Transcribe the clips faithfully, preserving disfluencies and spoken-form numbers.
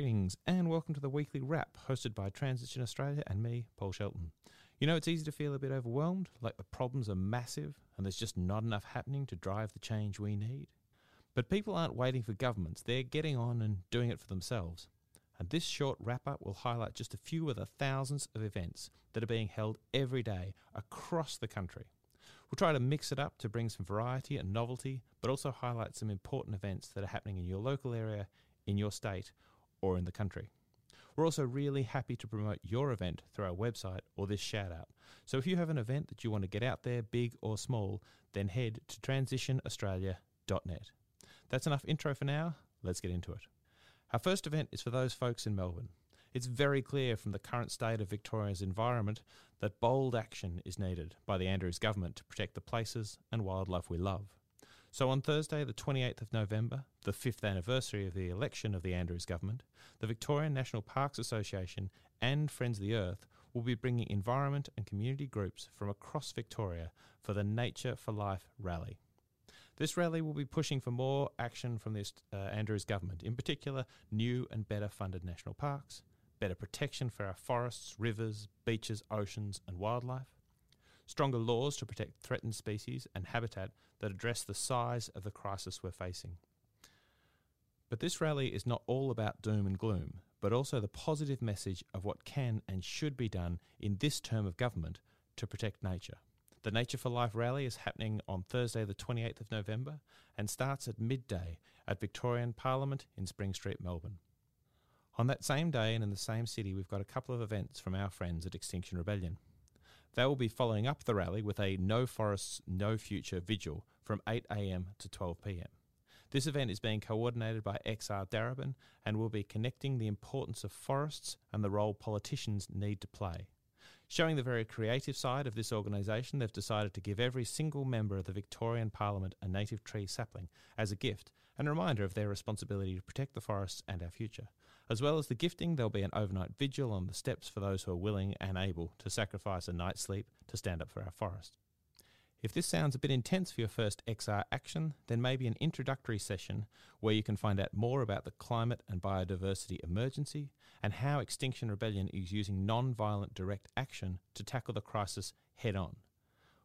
Greetings and welcome to the weekly wrap hosted by Transition Australia and me, Paul Shelton. You know, it's easy to feel a bit overwhelmed, like the problems are massive and there's just not enough happening to drive the change we need. But people aren't waiting for governments, they're getting on and doing it for themselves. And this short wrap-up will highlight just a few of the thousands of events that are being held every day across the country. We'll try to mix it up to bring some variety and novelty, but also highlight some important events that are happening in your local area, in your state, or in the country. We're also really happy to promote your event through our website or this shout-out. So if you have an event that you want to get out there, big or small, then head to transition australia dot net. That's enough intro for now. Let's get into it. Our first event is for those folks in Melbourne. It's very clear from the current state of Victoria's environment that bold action is needed by the Andrews Government to protect the places and wildlife we love. So on Thursday, the twenty-eighth of November, the fifth anniversary of the election of the Andrews Government, the Victorian National Parks Association and Friends of the Earth will be bringing environment and community groups from across Victoria for the Nature for Life Rally. This rally will be pushing for more action from the uh, Andrews Government, in particular new and better funded national parks, better protection for our forests, rivers, beaches, oceans and wildlife, stronger laws to protect threatened species and habitat that address the size of the crisis we're facing. But this rally is not all about doom and gloom, but also the positive message of what can and should be done in this term of government to protect nature. The Nature for Life Rally is happening on Thursday the twenty-eighth of November and starts at midday at Victorian Parliament in Spring Street, Melbourne. On that same day and in the same city, we've got a couple of events from our friends at Extinction Rebellion. They will be following up the rally with a No Forests, No Future vigil from eight a m to twelve p m. This event is being coordinated by X R Darebin and will be connecting the importance of forests and the role politicians need to play. Showing the very creative side of this organisation, they've decided to give every single member of the Victorian Parliament a native tree sapling as a gift and a reminder of their responsibility to protect the forests and our future. As well as the gifting, there'll be an overnight vigil on the steps for those who are willing and able to sacrifice a night's sleep to stand up for our forest. If this sounds a bit intense for your first X R action, then maybe an introductory session where you can find out more about the climate and biodiversity emergency and how Extinction Rebellion is using non-violent direct action to tackle the crisis head-on.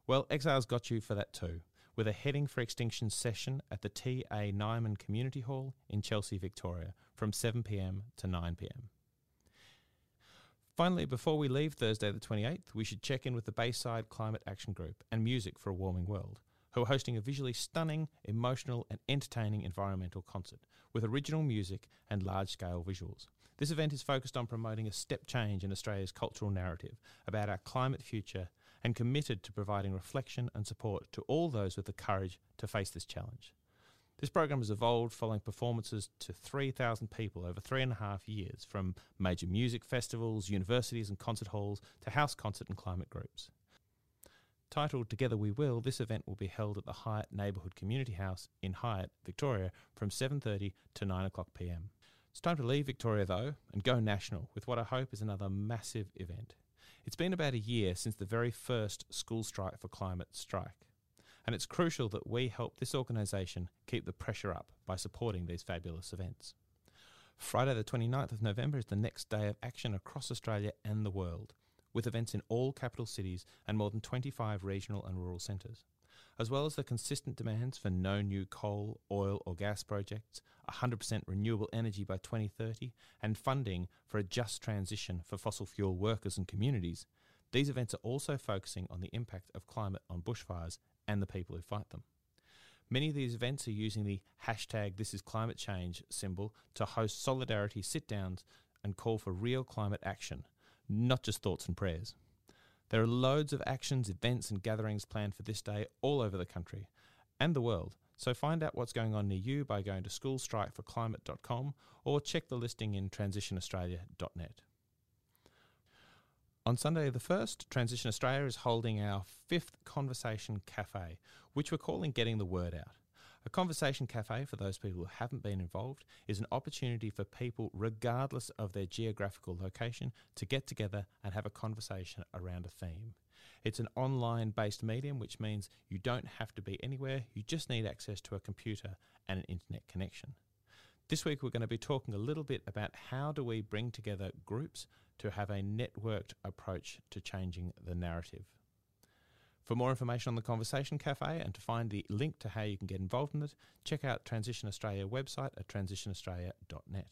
Well, X R's got you for that too, with a Heading for Extinction session at the T A Nyman Community Hall in Chelsea, Victoria, from seven p m to nine p m. Finally, before we leave Thursday the twenty-eighth, we should check in with the Bayside Climate Action Group and Music for a Warming World, who are hosting a visually stunning, emotional and entertaining environmental concert with original music and large-scale visuals. This event is focused on promoting a step change in Australia's cultural narrative about our climate future and committed to providing reflection and support to all those with the courage to face this challenge. This program has evolved following performances to three thousand people over three and a half years, from major music festivals, universities and concert halls to house concert and climate groups. Titled Together We Will, this event will be held at the Hyatt Neighbourhood Community House in Hyatt, Victoria, from seven thirty to nine o'clock p m. It's time to leave Victoria though and go national with what I hope is another massive event. It's been about a year since the very first School Strike for Climate strike. And it's crucial that we help this organisation keep the pressure up by supporting these fabulous events. Friday the twenty-ninth of November is the next day of action across Australia and the world, with events in all capital cities and more than twenty-five regional and rural centres. As well as the consistent demands for no new coal, oil or gas projects, one hundred percent renewable energy by twenty thirty and funding for a just transition for fossil fuel workers and communities, these events are also focusing on the impact of climate on bushfires and the people who fight them. Many of these events are using the hashtag This Is Climate Change symbol to host solidarity sit-downs and call for real climate action, not just thoughts and prayers. There are loads of actions, events and gatherings planned for this day all over the country and the world, so find out what's going on near you by going to school strike for climate dot com or check the listing in transition australia dot net. On Sunday the first, Transition Australia is holding our fifth Conversation Cafe, which we're calling Getting the Word Out. A Conversation Cafe, for those people who haven't been involved, is an opportunity for people, regardless of their geographical location, to get together and have a conversation around a theme. It's an online-based medium, which means you don't have to be anywhere, you just need access to a computer and an internet connection. This week we're going to be talking a little bit about how do we bring together groups to have a networked approach to changing the narrative. For more information on the Conversation Cafe and to find the link to how you can get involved in it, check out Transition Australia website at transition australia dot net.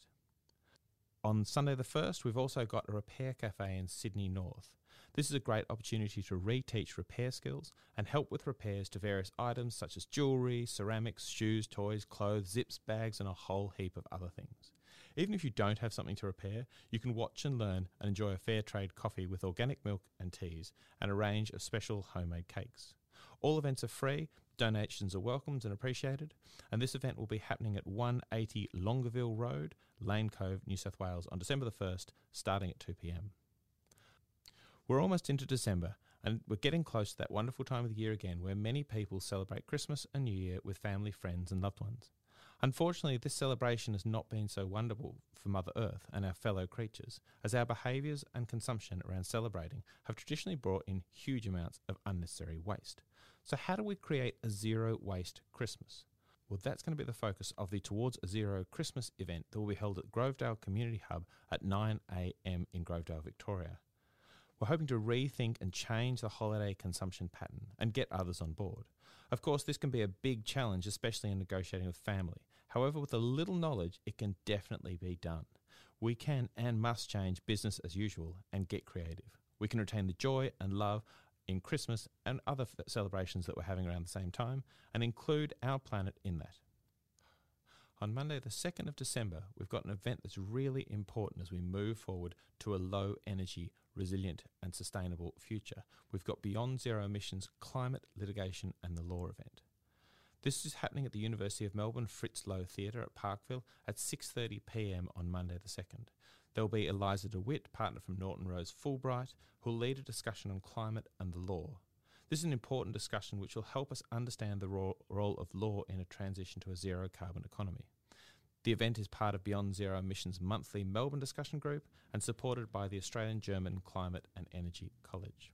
On Sunday the first, we've also got a repair cafe in Sydney North. This is a great opportunity to reteach repair skills and help with repairs to various items such as jewellery, ceramics, shoes, toys, clothes, zips, bags and a whole heap of other things. Even if you don't have something to repair, you can watch and learn and enjoy a fair trade coffee with organic milk and teas and a range of special homemade cakes. All events are free, donations are welcomed and appreciated, and this event will be happening at one eighty Longaville Road, Lane Cove, New South Wales on December the first, starting at two p m. We're almost into December, and we're getting close to that wonderful time of the year again where many people celebrate Christmas and New Year with family, friends and loved ones. Unfortunately, this celebration has not been so wonderful for Mother Earth and our fellow creatures, as our behaviours and consumption around celebrating have traditionally brought in huge amounts of unnecessary waste. So how do we create a zero-waste Christmas? Well, that's going to be the focus of the Towards a Zero Christmas event that will be held at Grovedale Community Hub at nine a m in Grovedale, Victoria. We're hoping to rethink and change the holiday consumption pattern and get others on board. Of course, this can be a big challenge, especially in negotiating with family. However, with a little knowledge, it can definitely be done. We can and must change business as usual and get creative. We can retain the joy and love in Christmas and other f- celebrations that we're having around the same time and include our planet in that. On Monday the second of December, we've got an event that's really important as we move forward to a low-energy, resilient and sustainable future. We've got Beyond Zero Emissions, Climate, Litigation and the Law event. This is happening at the University of Melbourne Fritz Low Theatre at Parkville at six thirty p m on Monday the second. There will be Eliza DeWitt, partner from Norton Rose Fulbright, who will lead a discussion on climate and the law. This is an important discussion which will help us understand the role of law in a transition to a zero-carbon economy. The event is part of Beyond Zero Emissions' monthly Melbourne discussion group and supported by the Australian German Climate and Energy College.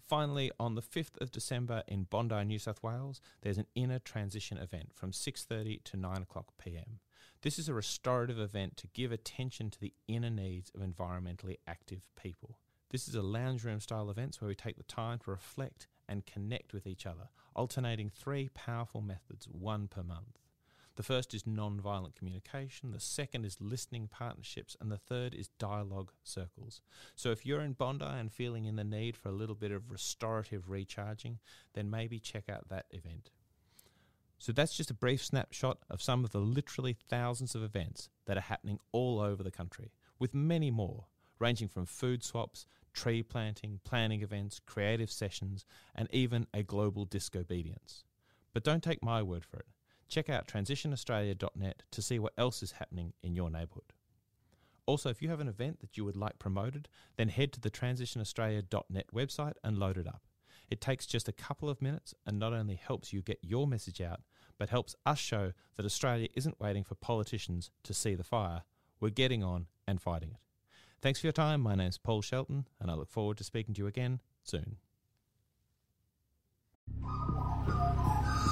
Finally, on the fifth of December in Bondi, New South Wales, there's an Inner Transition event from six thirty to nine o'clock p m. This is a restorative event to give attention to the inner needs of environmentally active people. This is a lounge room style event where we take the time to reflect and connect with each other, alternating three powerful methods, one per month. The first is non-violent communication, the second is listening partnerships, and the third is dialogue circles. So if you're in Bondi and feeling in the need for a little bit of restorative recharging, then maybe check out that event. So that's just a brief snapshot of some of the literally thousands of events that are happening all over the country, with many more, ranging from food swaps, tree planting, planning events, creative sessions, and even a global disobedience. But don't take my word for it. Check out transition australia dot net to see what else is happening in your neighbourhood. Also, if you have an event that you would like promoted, then head to the transition australia dot net website and load it up. It takes just a couple of minutes and not only helps you get your message out, but helps us show that Australia isn't waiting for politicians to see the fire. We're getting on and fighting it. Thanks for your time. My name's Paul Shelton, and I look forward to speaking to you again soon.